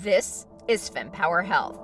This is FemPower Health.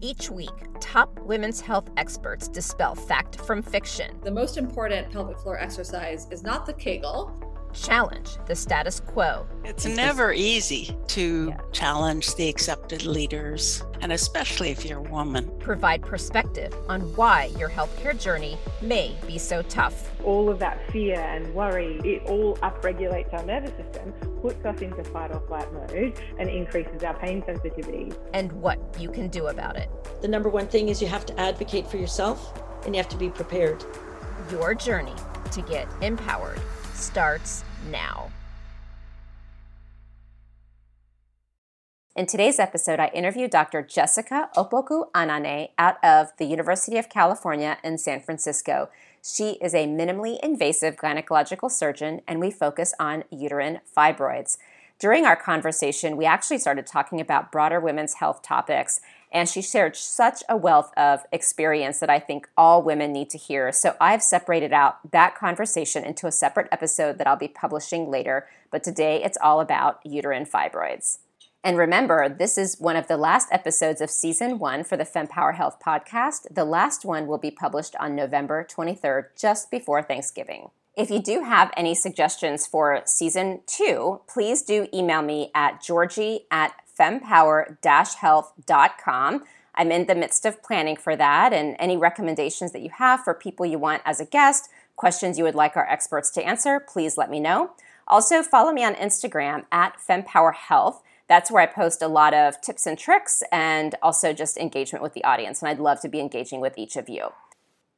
Each week, top women's health experts dispel fact from fiction. The most important pelvic floor exercise is not the Kegel. Challenge the status quo. It's never easy to challenge the accepted leaders, and especially if you're a woman. Provide perspective on why your healthcare journey may be so tough. All of that fear and worry, it all upregulates our nervous system, puts us into fight or flight mode, and increases our pain sensitivity. And what you can do about it. The number one thing is you have to advocate for yourself, and you have to be prepared. Your journey to get empowered starts now. In today's episode, I interviewed Dr. Jessica Opoku-Anane out of the University of California in San Francisco. She is a minimally invasive gynecological surgeon, and we focus on uterine fibroids. During our conversation, we actually started talking about broader women's health topics, and she shared such a wealth of experience that I think all women need to hear. So I've separated out that conversation into a separate episode that I'll be publishing later. But today it's all about uterine fibroids. And remember, this is one of the last episodes of Season 1 for the FemPower Health podcast. The last one will be published on November 23rd, just before Thanksgiving. If you do have any suggestions for Season 2, please do email me at georgie@fempower-health.com. I'm in the midst of planning for that, and any recommendations that you have for people you want as a guest, questions you would like our experts to answer, please let me know. Also, follow me on Instagram at FemPower Health. That's where I post a lot of tips and tricks and also just engagement with the audience, and I'd love to be engaging with each of you.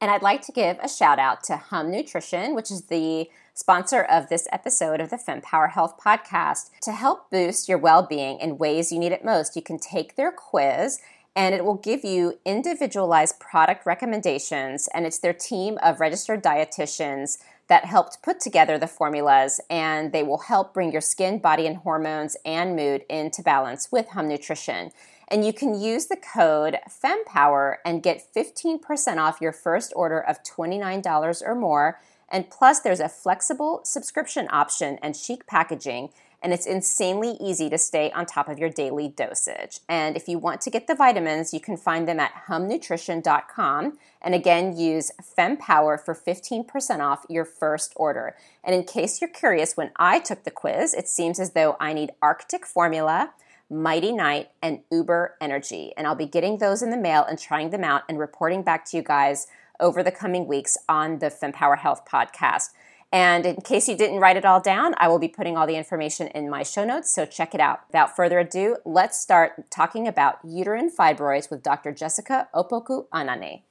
And I'd like to give a shout out to Hum Nutrition, which is the sponsor of this episode of the FemPower Health podcast. To help boost your well-being in ways you need it most, you can take their quiz, and it will give you individualized product recommendations, and it's their team of registered dietitians that helped put together the formulas, and they will help bring your skin, body, and hormones and mood into balance with Hum Nutrition. And you can use the code FEMPOWER and get 15% off your first order of $29 or more. And plus, there's a flexible subscription option and chic packaging, and it's insanely easy to stay on top of your daily dosage. And if you want to get the vitamins, you can find them at humnutrition.com, and again, use FemPower for 15% off your first order. And in case you're curious, when I took the quiz, it seems as though I need Arctic Formula, Mighty Night, and Uber Energy, and I'll be getting those in the mail and trying them out and reporting back to you guys over the coming weeks on the FemPower Health podcast. And in case you didn't write it all down, I will be putting all the information in my show notes, so check it out. Without further ado, let's start talking about uterine fibroids with Dr. Jessica Opoku-Anane.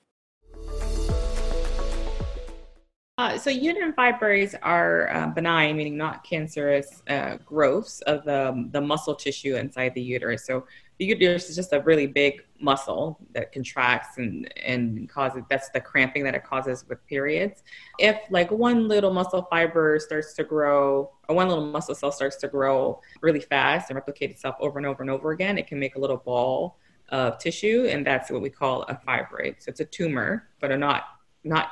So uterine fibroids are benign, meaning not cancerous, growths of the muscle tissue inside the uterus. So the uterus is just a really big muscle that contracts and causes, that's the cramping that it causes with periods. If like one little muscle fiber starts to grow, or one little muscle cell starts to grow really fast and replicate itself over and over and over again, it can make a little ball of tissue, and that's what we call a fibroid. So it's a tumor, but a not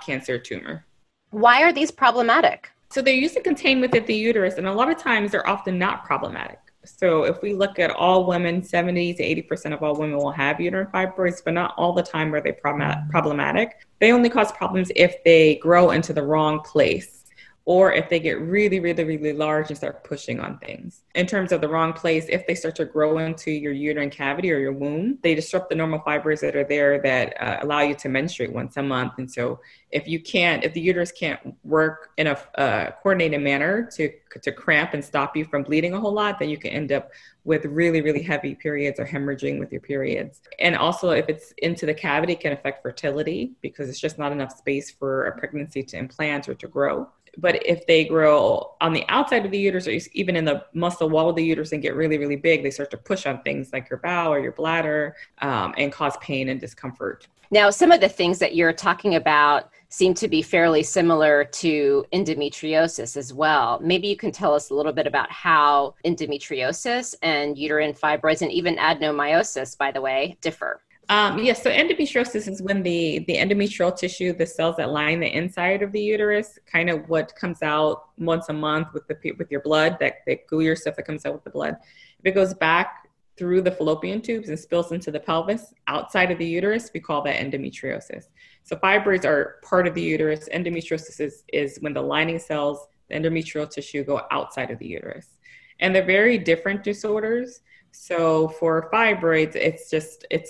cancer tumor. Why are these problematic? So they're usually contained within the uterus, and a lot of times they're often not problematic. So if we look at all women, 70 to 80% of all women will have uterine fibroids, but not all the time are they problematic. They only cause problems if they grow into the wrong place, or if they get really, really, really large and start pushing on things. In terms of the wrong place, if they start to grow into your uterine cavity or your womb, they disrupt the normal fibers that are there that allow you to menstruate once a month. And so if the uterus can't work in a coordinated manner to cramp and stop you from bleeding a whole lot, then you can end up with really, really heavy periods or hemorrhaging with your periods. And also, if it's into the cavity, it can affect fertility because it's just not enough space for a pregnancy to implant or to grow. But if they grow on the outside of the uterus or even in the muscle wall of the uterus and get really, really big, they start to push on things like your bowel or your bladder and cause pain and discomfort. Now, some of the things that you're talking about seem to be fairly similar to endometriosis as well. Maybe you can tell us a little bit about how endometriosis and uterine fibroids and even adenomyosis, by the way, differ. So endometriosis is when the endometrial tissue, the cells that line the inside of the uterus, kind of what comes out once a month with your blood, that gooey stuff that comes out with the blood. If it goes back through the fallopian tubes and spills into the pelvis outside of the uterus, we call that endometriosis. So fibroids are part of the uterus. Endometriosis is when the lining cells, the endometrial tissue, go outside of the uterus. And they're very different disorders. So for fibroids, it's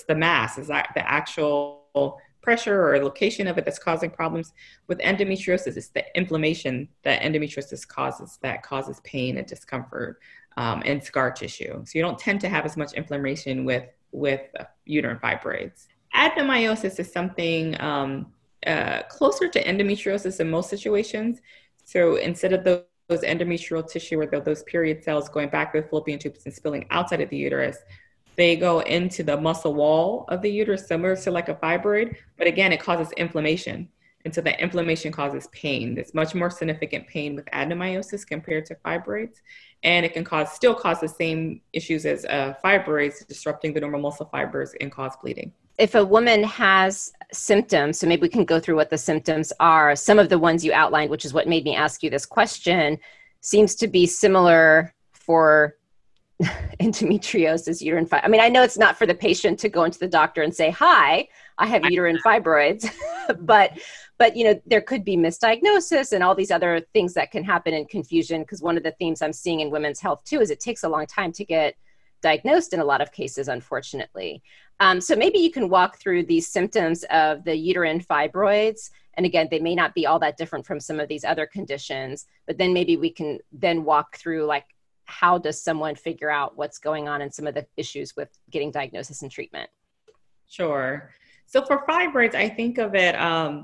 the mass, it's the actual pressure or location of it that's causing problems. With endometriosis, it's the inflammation that endometriosis causes that causes pain and discomfort and scar tissue. So you don't tend to have as much inflammation with uterine fibroids. Adenomyosis is something closer to endometriosis in most situations. So instead of those endometrial tissue or those period cells going back to the fallopian tubes and spilling outside of the uterus, they go into the muscle wall of the uterus, similar to like a fibroid, but again, it causes inflammation. And so that inflammation causes pain. There's much more significant pain with adenomyosis compared to fibroids. And it can still cause the same issues as fibroids, disrupting the normal muscle fibers and cause bleeding. If a woman has symptoms, so maybe we can go through what the symptoms are. Some of the ones you outlined, which is what made me ask you this question, seems to be similar for endometriosis, uterine fibroids. I mean, I know it's not for the patient to go into the doctor and say, hi, I have uterine fibroids, but you know, there could be misdiagnosis and all these other things that can happen in confusion. Because one of the themes I'm seeing in women's health too, is it takes a long time to get diagnosed in a lot of cases, unfortunately. So maybe you can walk through these symptoms of the uterine fibroids. And again, they may not be all that different from some of these other conditions, but then maybe we can then walk through like, how does someone figure out what's going on and some of the issues with getting diagnosis and treatment? Sure. So for fibroids, I think of it,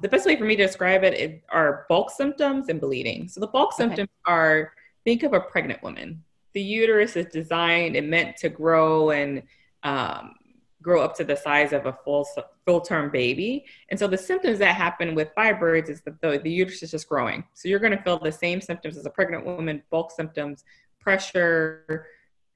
the best way for me to describe it are bulk symptoms and bleeding. So the bulk symptoms are, think of a pregnant woman. The uterus is designed and meant to grow and grow up to the size of a full-term baby. And so the symptoms that happen with fibroids is that the uterus is just growing. So you're going to feel the same symptoms as a pregnant woman, bulk symptoms, pressure.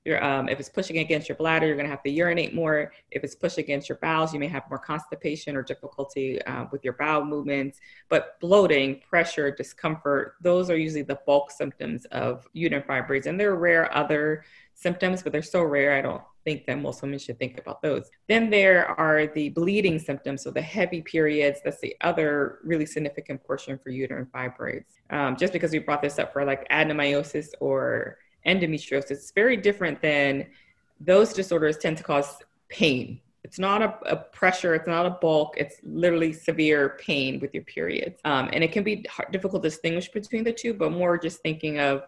If it's pushing against your bladder, you're going to have to urinate more. If it's pushing against your bowels, you may have more constipation or difficulty with your bowel movements. But bloating, pressure, discomfort, those are usually the bulk symptoms of uterine fibroids. And there are rare other symptoms, but they're so rare, I don't think that most women should think about those. Then there are the bleeding symptoms, so the heavy periods. That's the other really significant portion for uterine fibroids. Just because we brought this up for like adenomyosis or endometriosis, it's very different than those disorders tend to cause pain. It's not a pressure, it's not a bulk, it's literally severe pain with your periods. And it can be difficult to distinguish between the two, but more just thinking of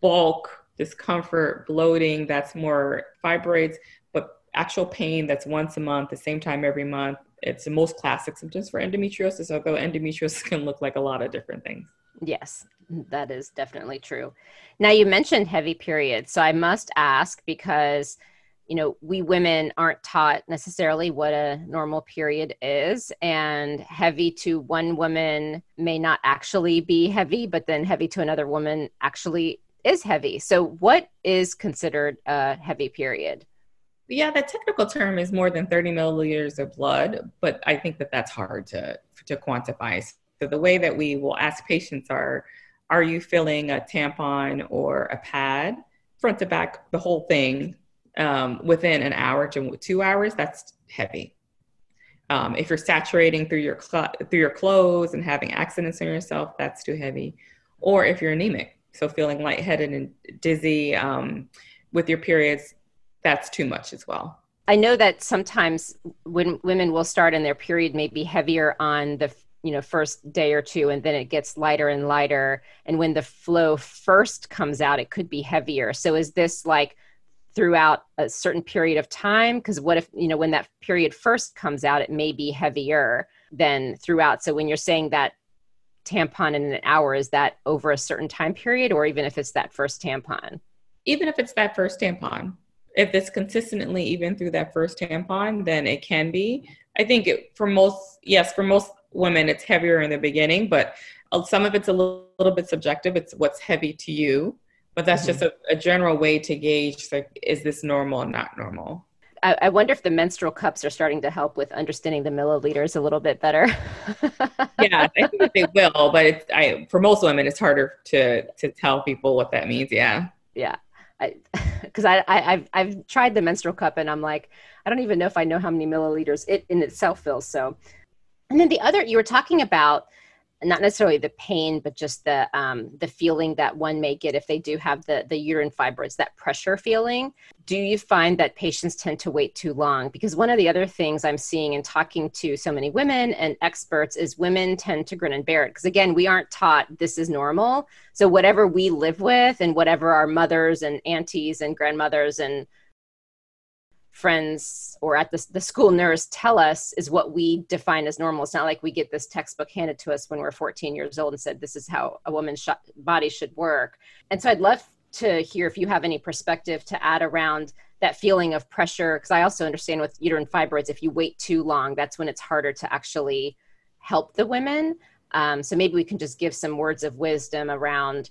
bulk, discomfort, bloating, that's more fibroids, but actual pain that's once a month, the same time every month. It's the most classic symptoms for endometriosis, although endometriosis can look like a lot of different things. Yes, that is definitely true. Now you mentioned heavy periods. So I must ask because, you know, we women aren't taught necessarily what a normal period is, and heavy to one woman may not actually be heavy, but then heavy to another woman actually is heavy. So what is considered a heavy period? Yeah, the technical term is more than 30 milliliters of blood, but I think that that's hard to quantify. So the way that we will ask patients are you filling a tampon or a pad, front to back, the whole thing, within an hour to 2 hours? That's heavy. If you're saturating through your clothes and having accidents on yourself, that's too heavy. Or if you're anemic, so feeling lightheaded and dizzy with your periods, that's too much as well. I know that sometimes when women will start and their period may be heavier on the first day or two, and then it gets lighter and lighter. And when the flow first comes out, it could be heavier. So is this like throughout a certain period of time? Because what if, when that period first comes out, it may be heavier than throughout. So when you're saying that tampon in an hour, is that over a certain time period, or even if it's that first tampon? Even if it's that first tampon, if it's consistently even through that first tampon, then it can be. I think for most women, it's heavier in the beginning, but some of it's a little bit subjective. It's what's heavy to you, but that's just a general way to gauge, like, is this normal or not normal? I wonder if the menstrual cups are starting to help with understanding the milliliters a little bit better. Yeah, I think that they will, but for most women, it's harder to tell people what that means. Yeah. Yeah. because I've tried the menstrual cup and I'm like, I don't even know if I know how many milliliters it in itself fills. So, and then the other, you were talking about not necessarily the pain, but just the feeling that one may get if they do have the uterine fibroids, that pressure feeling. Do you find that patients tend to wait too long? Because one of the other things I'm seeing and talking to so many women and experts is women tend to grin and bear it. Because again, we aren't taught this is normal. So whatever we live with and whatever our mothers and aunties and grandmothers and friends or at the school nurse tell us is what we define as normal. It's not like we get this textbook handed to us when we're 14 years old and said, this is how a woman's body should work. And so I'd love to hear if you have any perspective to add around that feeling of pressure, because I also understand with uterine fibroids, if you wait too long, that's when it's harder to actually help the women. So maybe we can just give some words of wisdom around,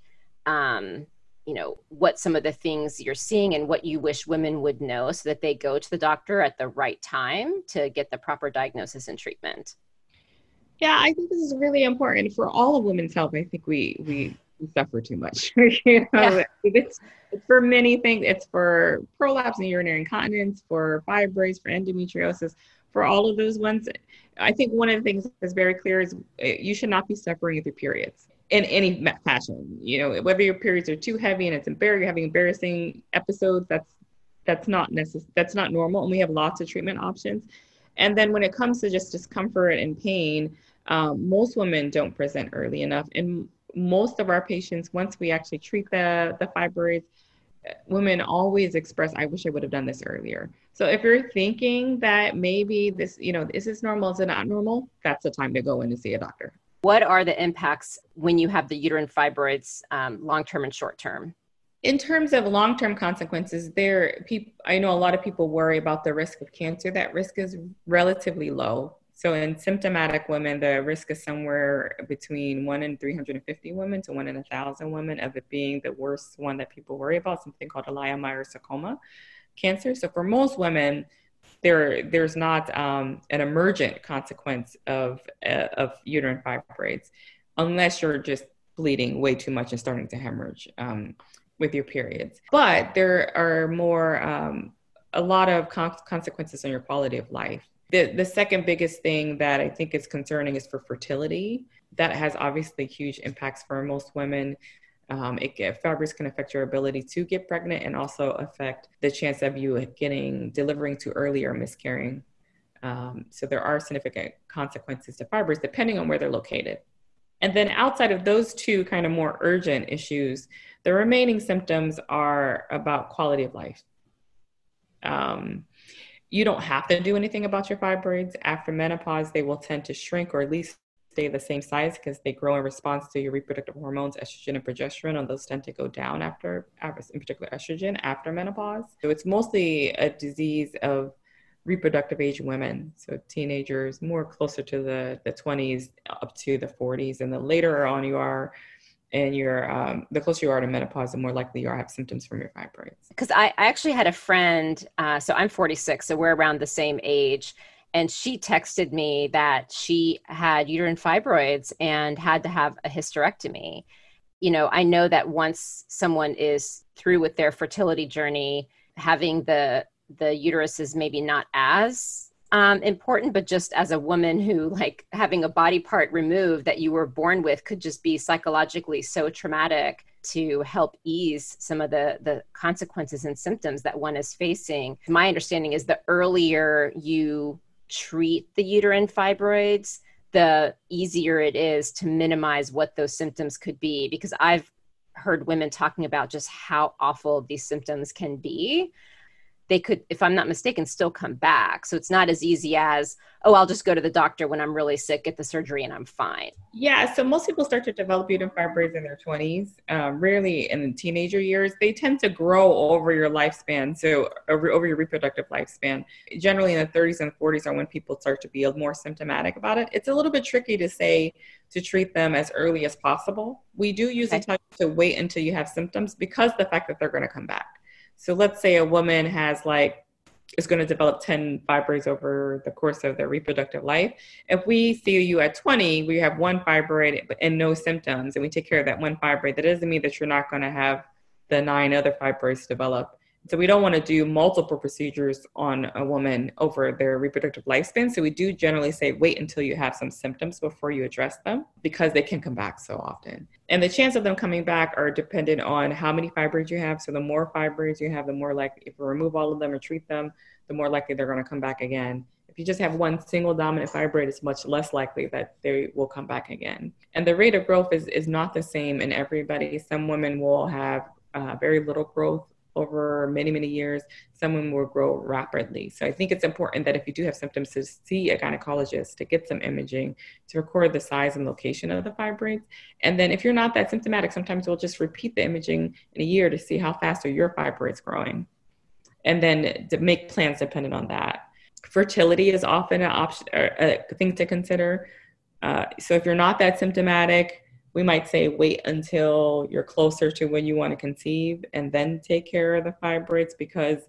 you know, what some of the things you're seeing and what you wish women would know so that they go to the doctor at the right time to get the proper diagnosis and treatment. Yeah, I think this is really important for all of women's health. I think we suffer too much. You know, yeah. It's for many things. It's for prolapse and urinary incontinence, for fibroids, for endometriosis, for all of those ones. I think one of the things that's very clear is you should not be suffering through periods. In any fashion, you know, whether your periods are too heavy and it's you're having embarrassing episodes, that's not normal. And we have lots of treatment options. And then when it comes to just discomfort and pain, most women don't present early enough. And most of our patients, once we actually treat the fibroids, women always express, I wish I would have done this earlier. So if you're thinking that maybe this, you know, is this normal? Is it not normal? That's the time to go in and see a doctor. What are the impacts when you have the uterine fibroids, long-term and short-term? In terms of long-term consequences, I know a lot of people worry about the risk of cancer. That risk is relatively low. So in symptomatic women, the risk is somewhere between 1 in 350 women to 1 in 1,000 women of it being the worst one that people worry about, something called Kaplan-Meier sarcoma cancer. So for most women, there's not an emergent consequence of uterine fibroids, unless you're just bleeding way too much and starting to hemorrhage with your periods. But there are more a lot of consequences on your quality of life. The second biggest thing that I think is concerning is for fertility. That has obviously huge impacts for most women. Fibroids can affect your ability to get pregnant and also affect the chance of you delivering too early or miscarrying. So there are significant consequences to fibroids depending on where they're located. And then outside of those two kind of more urgent issues, the remaining symptoms are about quality of life. You don't have to do anything about your fibroids. After menopause, they will tend to shrink or at least stay the same size because they grow in response to your reproductive hormones, estrogen and progesterone, and those tend to go down in particular estrogen, after menopause. So it's mostly a disease of reproductive age women. So teenagers, more closer to the 20s up to the 40s, and the later on you are, and the closer you are to menopause, the more likely you are to have symptoms from your fibroids. Because I actually had a friend, so I'm 46, so we're around the same age. And she texted me that she had uterine fibroids and had to have a hysterectomy. You know, I know that once someone is through with their fertility journey, having the uterus is maybe not as important, but just as a woman who, like, having a body part removed that you were born with could just be psychologically so traumatic, to help ease some of the consequences and symptoms that one is facing. My understanding is the earlier you treat the uterine fibroids, the easier it is to minimize what those symptoms could be, because I've heard women talking about just how awful these symptoms can be. They could, if I'm not mistaken, still come back. So it's not as easy as, oh, I'll just go to the doctor when I'm really sick, get the surgery, and I'm fine. Yeah, so most people start to develop uterine fibroids in their 20s, rarely in the teenager years. They tend to grow over your lifespan, so over your reproductive lifespan. Generally in the 30s and 40s are when people start to be more symptomatic about it. It's a little bit tricky to say to treat them as early as possible. We do usually tell you to wait until you have symptoms because the fact that they're going to come back. So let's say a woman is going to develop 10 fibroids over the course of their reproductive life. If we see you at 20, we have one fibroid and no symptoms, and we take care of that one fibroid, that doesn't mean that you're not going to have the 9 other fibroids develop So we don't want to do multiple procedures on a woman over their reproductive lifespan. So we do generally say, wait until you have some symptoms before you address them, because they can come back so often. And the chance of them coming back are dependent on how many fibroids you have. So the more fibroids you have, the more likely, if you remove all of them or treat them, the more likely they're going to come back again. If you just have one single dominant fibroid, it's much less likely that they will come back again. And the rate of growth is not the same in everybody. Some women will have very little growth over many, many years. Some women will grow rapidly. So I think it's important that if you do have symptoms, to see a gynecologist, to get some imaging, to record the size and location of the fibroids. And then if you're not that symptomatic, sometimes we'll just repeat the imaging in a year to see how fast are your fibroids growing. And then to make plans dependent on that. Fertility is often an option, a thing to consider. So if you're not that symptomatic, we might say wait until you're closer to when you want to conceive and then take care of the fibroids, because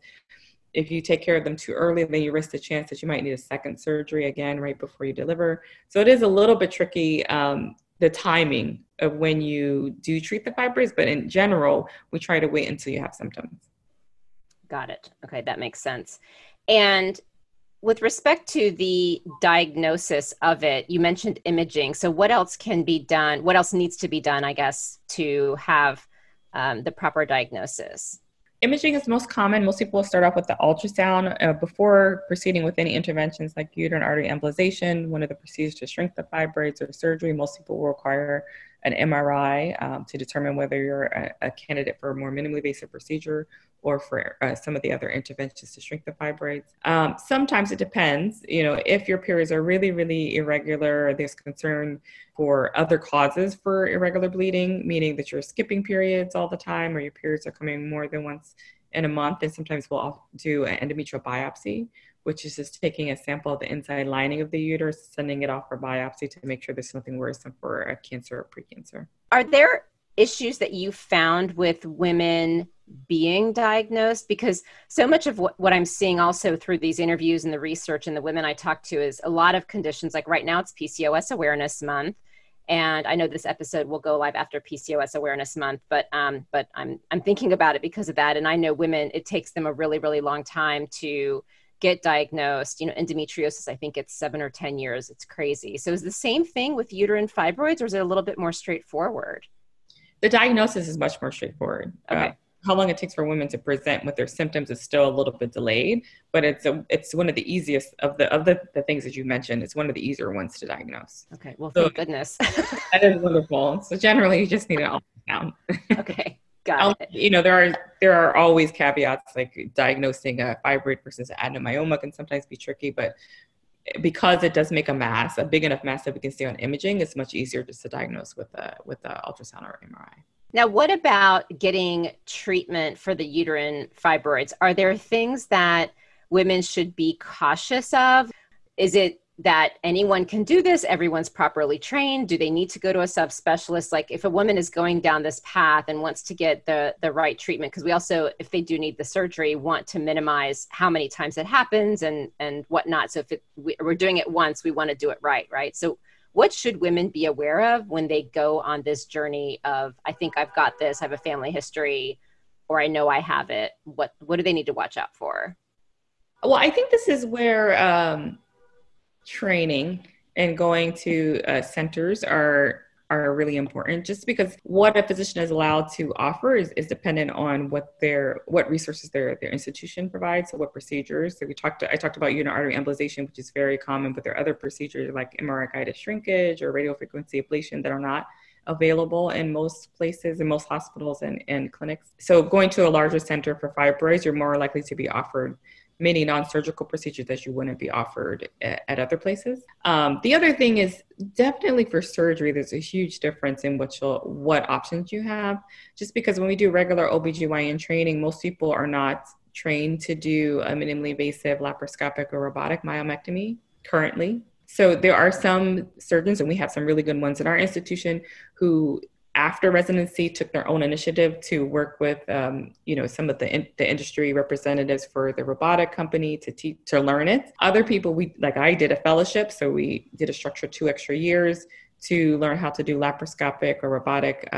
if you take care of them too early, then you risk the chance that you might need a second surgery again right before you deliver. So it is a little bit tricky, the timing of when you do treat the fibroids, but in general, we try to wait until you have symptoms. Got it. Okay, that makes sense. And with respect to the diagnosis of it, you mentioned imaging. So what else can be done? What else needs to be done, I guess, to have the proper diagnosis? Imaging is most common. Most people start off with the ultrasound before proceeding with any interventions like uterine artery embolization, one of the procedures to shrink the fibroids, or surgery. Most people will require an MRI to determine whether you're a candidate for a more minimally invasive procedure or for some of the other interventions to shrink the fibroids. Sometimes it depends, if your periods are really, really irregular, or there's concern for other causes for irregular bleeding, meaning that you're skipping periods all the time or your periods are coming more than once in a month. And sometimes we'll do an endometrial biopsy, which is just taking a sample of the inside lining of the uterus, sending it off for biopsy to make sure there's nothing worrisome for a cancer or precancer. Are there issues that you found with women being diagnosed? Because so much of what I'm seeing also through these interviews and the research and the women I talk to is a lot of conditions, like right now it's PCOS Awareness Month. And I know this episode will go live after PCOS Awareness Month, but I'm thinking about it because of that. And I know women, it takes them a really, really long time to get diagnosed. Endometriosis, I think it's 7 or 10 years. It's crazy. So is the same thing with uterine fibroids, or is it a little bit more straightforward? The diagnosis is much more straightforward. Okay. How long it takes for women to present with their symptoms is still a little bit delayed, but it's one of the easiest of the things that you mentioned. It's one of the easier ones to diagnose. Okay. Well, so, thank goodness. That is wonderful. So generally you just need an ultrasound. Okay. Got it. There are always caveats, like diagnosing a fibroid versus adenomioma can sometimes be tricky, but because it does make a mass, a big enough mass that we can see on imaging, it's much easier just to diagnose with a ultrasound or MRI. Now, what about getting treatment for the uterine fibroids? Are there things that women should be cautious of? Is it that anyone can do this? Everyone's properly trained? Do they need to go to a subspecialist? Like if a woman is going down this path and wants to get the right treatment, because we also, if they do need the surgery, want to minimize how many times it happens and whatnot. So if we're doing it once, we want to do it right, right? So what should women be aware of when they go on this journey of, I think I've got this, I have a family history, or I know I have it? What do they need to watch out for? Well, I think this is where training and going to centers are really important, just because what a physician is allowed to offer is dependent on what resources their institution provides, so what procedures. So I talked about uterine artery embolization, which is very common, but there are other procedures like MRI-guided shrinkage or radiofrequency ablation that are not available in most places, in most hospitals and clinics. So going to a larger center for fibroids, you're more likely to be offered many non-surgical procedures that you wouldn't be offered at other places. The other thing is definitely for surgery, there's a huge difference in what options you have, just because when we do regular OBGYN training, most people are not trained to do a minimally invasive laparoscopic or robotic myomectomy currently. So there are some surgeons, and we have some really good ones in our institution, who after residency took their own initiative to work with, some of the industry representatives for the robotic company to learn it. Other people, I did a fellowship, so we did a structure 2 extra years to learn how to do laparoscopic or robotic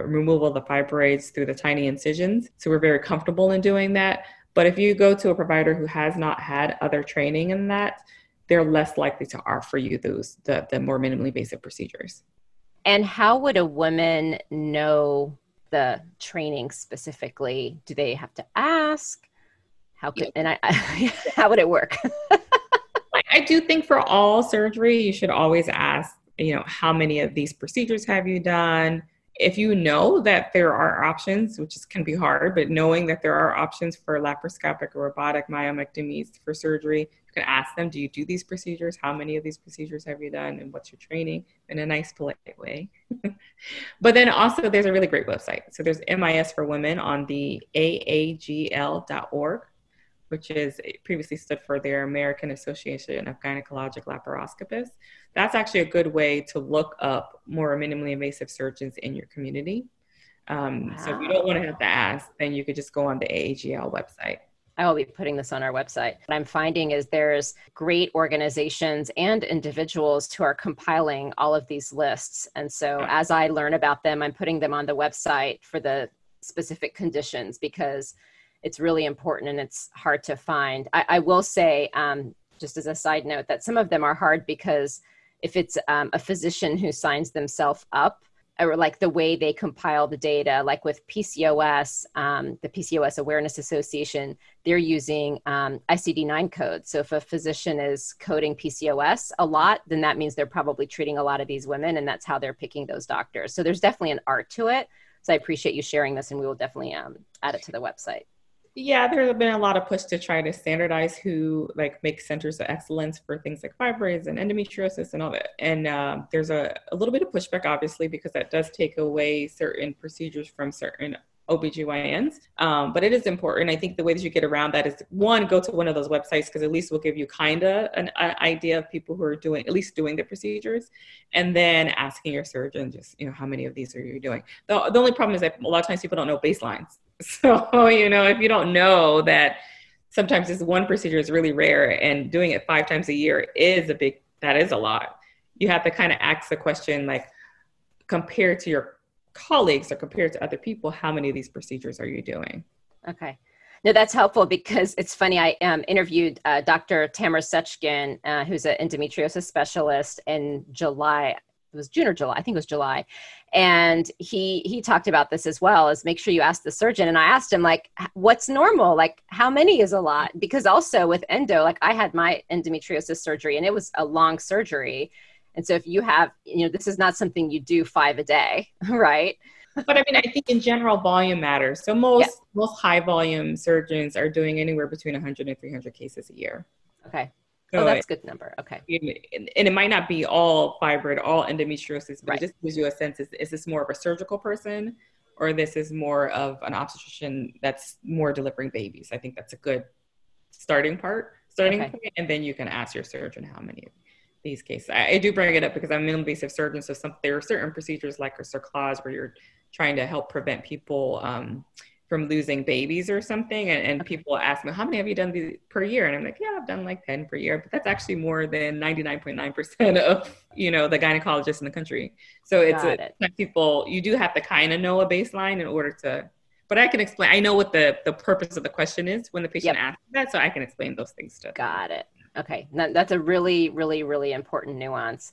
removal of the fibroids through the tiny incisions. So we're very comfortable in doing that. But if you go to a provider who has not had other training in that, they're less likely to offer you those, the more minimally invasive procedures. And how would a woman know the training specifically? Do they have to ask? How could, and how would it work? I do think for all surgery, you should always ask, you know, how many of these procedures have you done? If you know that there are options, which is, can be hard, but knowing that there are options for laparoscopic or robotic myomectomies for surgery, you can ask them, do you do these procedures? How many of these procedures have you done? And what's your training? In a nice, polite way. But then also there's a really great website. So there's MIS for Women on the AAGL.org, which is previously stood for their American Association of Gynecologic Laparoscopists. That's actually a good way to look up more minimally invasive surgeons in your community. Wow. So if you don't want to have to ask, then you could just go on the AAGL website. I will be putting this on our website. What I'm finding is there's great organizations and individuals who are compiling all of these lists. And so as I learn about them, I'm putting them on the website for the specific conditions because it's really important and it's hard to find. I will say, just as a side note, that some of them are hard because if it's a physician who signs themselves up, or like the way they compile the data, like with PCOS, the PCOS Awareness Association, they're using ICD-9 codes. So if a physician is coding PCOS a lot, then that means they're probably treating a lot of these women, and that's how they're picking those doctors. So there's definitely an art to it. So I appreciate you sharing this, and we will definitely add it to the website. Yeah, there have been a lot of push to try to standardize who like make centers of excellence for things like fibroids and endometriosis and all that. And there's a little bit of pushback, obviously, because that does take away certain procedures from certain OBGYNs. But it is important. I think the way that you get around that is, one, go to one of those websites, because at least we'll give you kind of an idea of people who are doing, at least doing the procedures, and then asking your surgeon just, you know, how many of these are you doing? The only problem is that a lot of times people don't know baselines. So, you know, if you don't know that sometimes this one procedure is really rare and doing it 5 times a year is a big, that is a lot. You have to kind of ask the question, like, compared to your colleagues or compared to other people, how many of these procedures are you doing? Okay. No, that's helpful because it's funny. I interviewed Dr. Tamara Suchkin, who's an endometriosis specialist in July. It was June or July. I think it was July. And he talked about this as well, as make sure you ask the surgeon. And I asked him, like, what's normal? Like, how many is a lot? Because also with endo, like I had my endometriosis surgery and it was a long surgery. And so if you have, you know, this is not something you do 5 a day, right? But I mean, I think in general, volume matters. So most high volume surgeons are doing anywhere between 100 and 300 cases a year. Okay. So that's a good number. Okay. And it might not be all fibroid, all endometriosis, but it just gives you a sense, is this more of a surgical person or this is more of an obstetrician that's more delivering babies? I think that's a good starting point. And then you can ask your surgeon how many of these cases. I do bring it up because I'm a minimally invasive surgeon. So there are certain procedures like a cerclage where you're trying to help prevent people from losing babies or something. And people ask me, how many have you done these per year? And I'm like, yeah, I've done like 10 per year, but that's actually more than 99.9% of, you know, the gynecologists in the country. So it's people, you do have to kind of know a baseline in order to, but I can explain, I know what the purpose of the question is when the patient asks that. So I can explain those things to them. Got it. Okay. That's a really, really, really important nuance.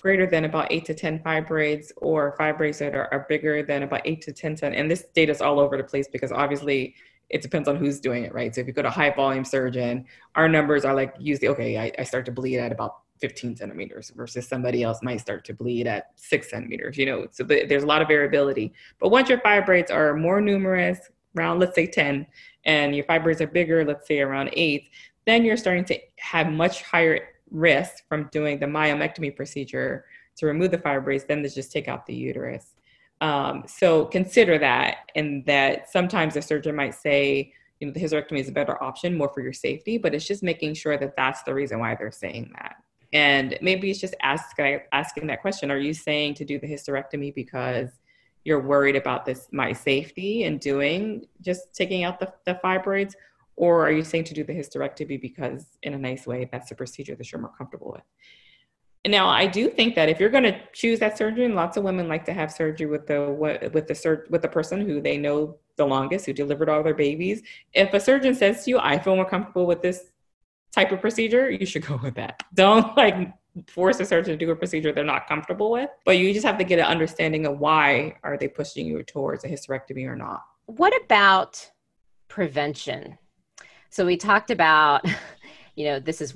greater than about 8 to 10 fibroids, or fibroids that are bigger than about 8 to 10, and this data is all over the place because obviously it depends on who's doing it, right? So if you go to a high volume surgeon, our numbers are like usually, okay, I start to bleed at about 15 centimeters versus somebody else might start to bleed at 6 centimeters, you know, so there's a lot of variability. But once your fibroids are more numerous, around, let's say 10, and your fibroids are bigger, let's say around 8, then you're starting to have much higher risk from doing the myomectomy procedure to remove the fibroids than to just take out the uterus. So consider that, and that sometimes the surgeon might say, you know, the hysterectomy is a better option, more for your safety, but it's just making sure that that's the reason why they're saying that. And maybe it's just asking that question. Are you saying to do the hysterectomy because you're worried about this, my safety, and doing, just taking out the fibroids? Or are you saying to do the hysterectomy because, in a nice way, that's the procedure that you're more comfortable with? And now, I do think that if you're going to choose that surgeon, lots of women like to have surgery with the person who they know the longest, who delivered all their babies. If a surgeon says to you, I feel more comfortable with this type of procedure, you should go with that. Don't force a surgeon to do a procedure they're not comfortable with, but you just have to get an understanding of why are they pushing you towards a hysterectomy or not. What about prevention? So we talked about, you know, this is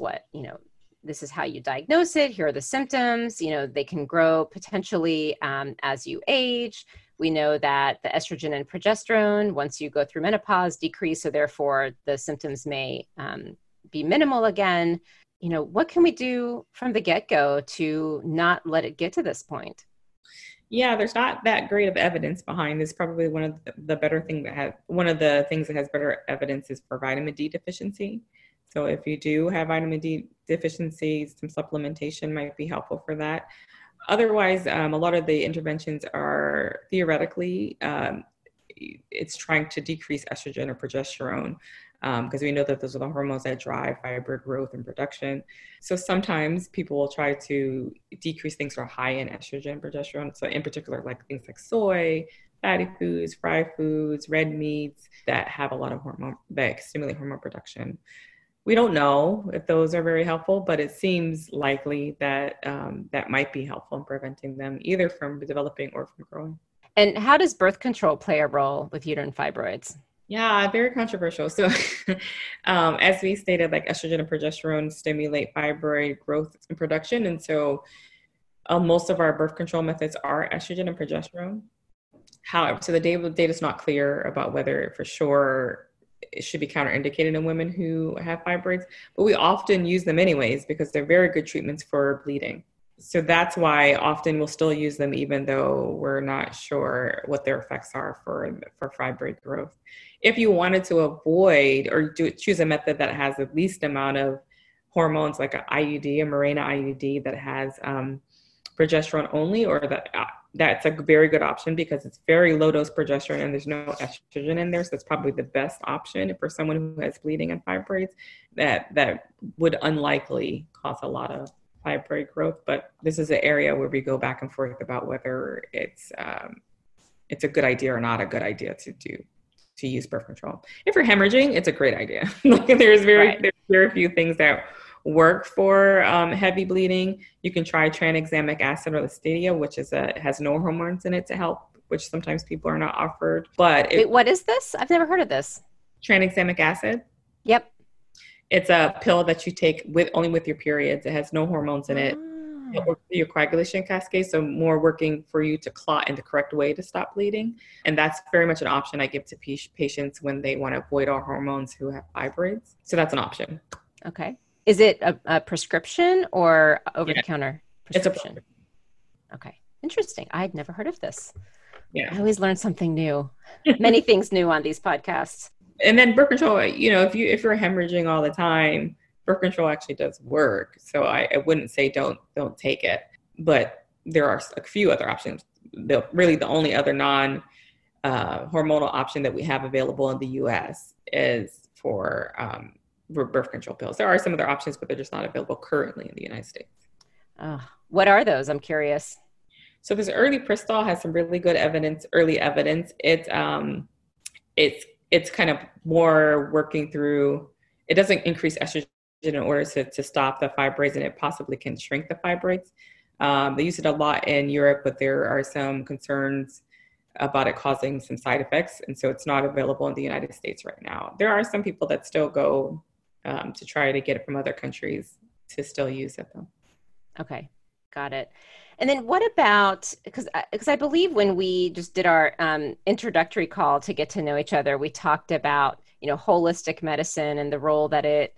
how you diagnose it. Here are the symptoms. You know, they can grow potentially as you age. We know that the estrogen and progesterone, once you go through menopause, decrease. So therefore the symptoms may be minimal again. You know, what can we do from the get-go to not let it get to this point? Yeah, there's not that great of evidence behind this. Probably one of the things that has better evidence is for vitamin D deficiency. So if you do have vitamin D deficiency, some supplementation might be helpful for that. Otherwise, a lot of the interventions are theoretically it's trying to decrease estrogen or progesterone, because we know that those are the hormones that drive fiber growth and production. So sometimes people will try to decrease things that are high in estrogen, progesterone. So in particular, like things like soy, fatty foods, fried foods, red meats that have a lot of hormone, that stimulate hormone production. We don't know if those are very helpful, but it seems likely that that might be helpful in preventing them either from developing or from growing. And how does birth control play a role with uterine fibroids? Yeah, very controversial. So as we stated, like estrogen and progesterone stimulate fibroid growth and production. And so most of our birth control methods are estrogen and progesterone. However, so the data is not clear about whether for sure it should be counterindicated in women who have fibroids, but we often use them anyways because they're very good treatments for bleeding. So that's why often we'll still use them even though we're not sure what their effects are for fibroid growth. If you wanted to avoid or choose a method that has the least amount of hormones, like an IUD, a Mirena IUD that has progesterone only, or that's a very good option because it's very low dose progesterone and there's no estrogen in there. So that's probably the best option for someone who has bleeding and fibroids that would unlikely cause a lot of fibroid growth, but this is an area where we go back and forth about whether it's a good idea or not a good idea to use birth control. If you're hemorrhaging, it's a great idea. There's very few things that work for heavy bleeding. You can try tranexamic acid or Listedia, which has no hormones in it to help, which sometimes people are not offered. But wait, what is this? I've never heard of this. Tranexamic acid. Yep. It's a pill that you take only with your periods. It has no hormones in it. It works through your coagulation cascade, so more working for you to clot in the correct way to stop bleeding. And that's very much an option I give to patients when they want to avoid all hormones who have fibroids. So that's an option. Okay. Is it a prescription or over-the-counter prescription? Okay. Interesting. I had never heard of this. Yeah. I always learn something new. Many things new on these podcasts. And then birth control, if you're hemorrhaging all the time, birth control actually does work. So I wouldn't say don't take it, but there are a few other options. The only other non-hormonal option that we have available in the U.S. is for birth control pills. There are some other options, but they're just not available currently in the United States. What are those? I'm curious. So this early Pristol has some really good evidence, early evidence. It's kind of more working through, it doesn't increase estrogen in order to stop the fibroids, and it possibly can shrink the fibroids. They use it a lot in Europe, but there are some concerns about it causing some side effects. And so it's not available in the United States right now. There are some people that still go to try to get it from other countries to still use it though. Okay, got it. And then what about, because I believe when we just did our introductory call to get to know each other, we talked about, holistic medicine and the role that it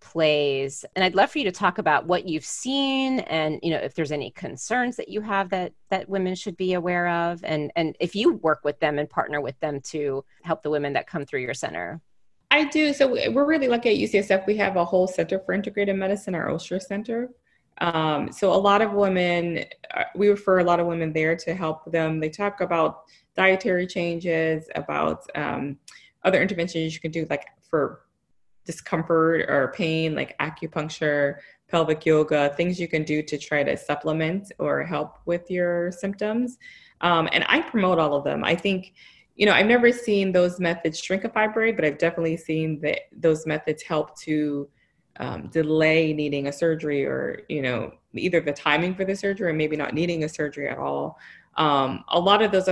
plays. And I'd love for you to talk about what you've seen and, if there's any concerns that you have that women should be aware of, and if you work with them and partner with them to help the women that come through your center. I do. So we're really lucky at UCSF. We have a whole center for integrative medicine, our Osher Center. So a lot of women, we refer a lot of women there to help them. They talk about dietary changes, about other interventions you can do, like for discomfort or pain, like acupuncture, pelvic yoga, things you can do to try to supplement or help with your symptoms. And I promote all of them. I think, I've never seen those methods shrink a fibroid, but I've definitely seen that those methods help to delay needing a surgery or, either the timing for the surgery or maybe not needing a surgery at all. A lot of those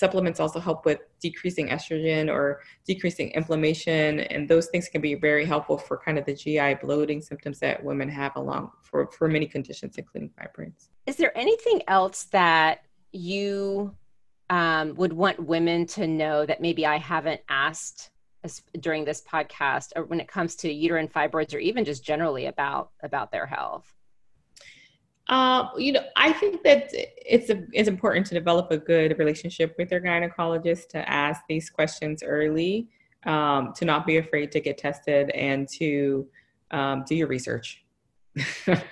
supplements also help with decreasing estrogen or decreasing inflammation. And those things can be very helpful for kind of the GI bloating symptoms that women have along for many conditions, including fibroids. Is there anything else that you would want women to know that maybe I haven't asked during this podcast, or when it comes to uterine fibroids, or even just generally about their health? I think that it's important to develop a good relationship with your gynecologist, to ask these questions early, to not be afraid to get tested, and to do your research.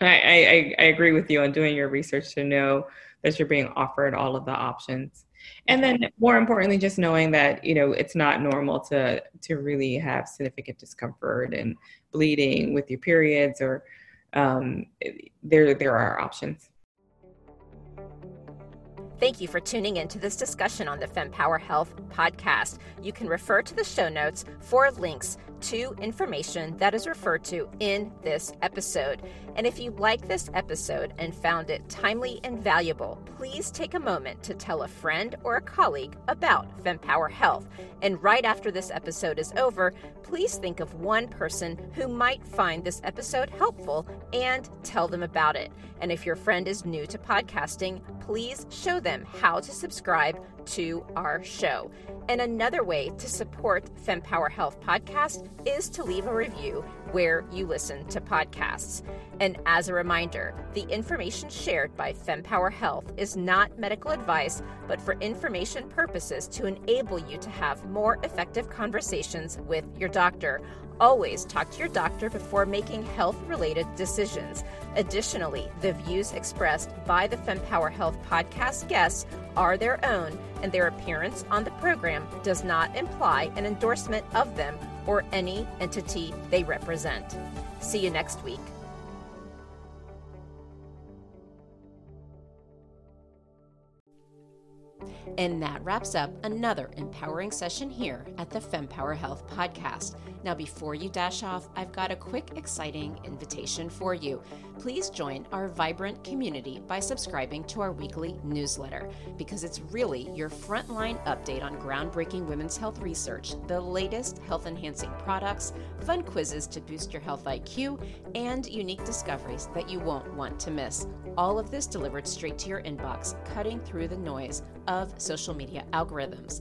I agree with you on doing your research to know that you're being offered all of the options. And then more importantly, just knowing that, you know, it's not normal to really have significant discomfort and bleeding with your periods, or there are options. Thank you for tuning in to this discussion on the FemPower Health podcast. You can refer to the show notes for links to information that is referred to in this episode. And if you like this episode and found it timely and valuable, please take a moment to tell a friend or a colleague about FemPower Health. And right after this episode is over, please think of one person who might find this episode helpful and tell them about it. And if your friend is new to podcasting, please show them how to subscribe to our show. And another way to support FemPower Health podcast is to leave a review where you listen to podcasts. And as a reminder, the information shared by FemPower Health is not medical advice, but for information purposes to enable you to have more effective conversations with your doctor. Always talk to your doctor before making health-related decisions. Additionally, the views expressed by the FemPower Health podcast guests are their own, and their appearance on the program does not imply an endorsement of them or any entity they represent. See you next week. And that wraps up another empowering session here at the FemPower Health podcast. Now, before you dash off, I've got a quick, exciting invitation for you. Please join our vibrant community by subscribing to our weekly newsletter, because it's really your frontline update on groundbreaking women's health research, the latest health-enhancing products, fun quizzes to boost your health IQ, and unique discoveries that you won't want to miss. All of this delivered straight to your inbox, cutting through the noise of social media algorithms.